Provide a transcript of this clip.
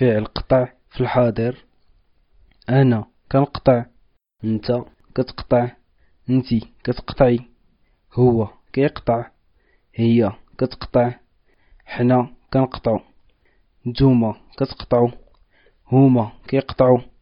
فعل قطع في الحاضر. أنا كنقطع، أنت كتقطع، أنتي كتقطعي، هو كيقطع، هي كتقطع، حنا كنقطعو، نتوما كتقطعو، هما كيقطعو.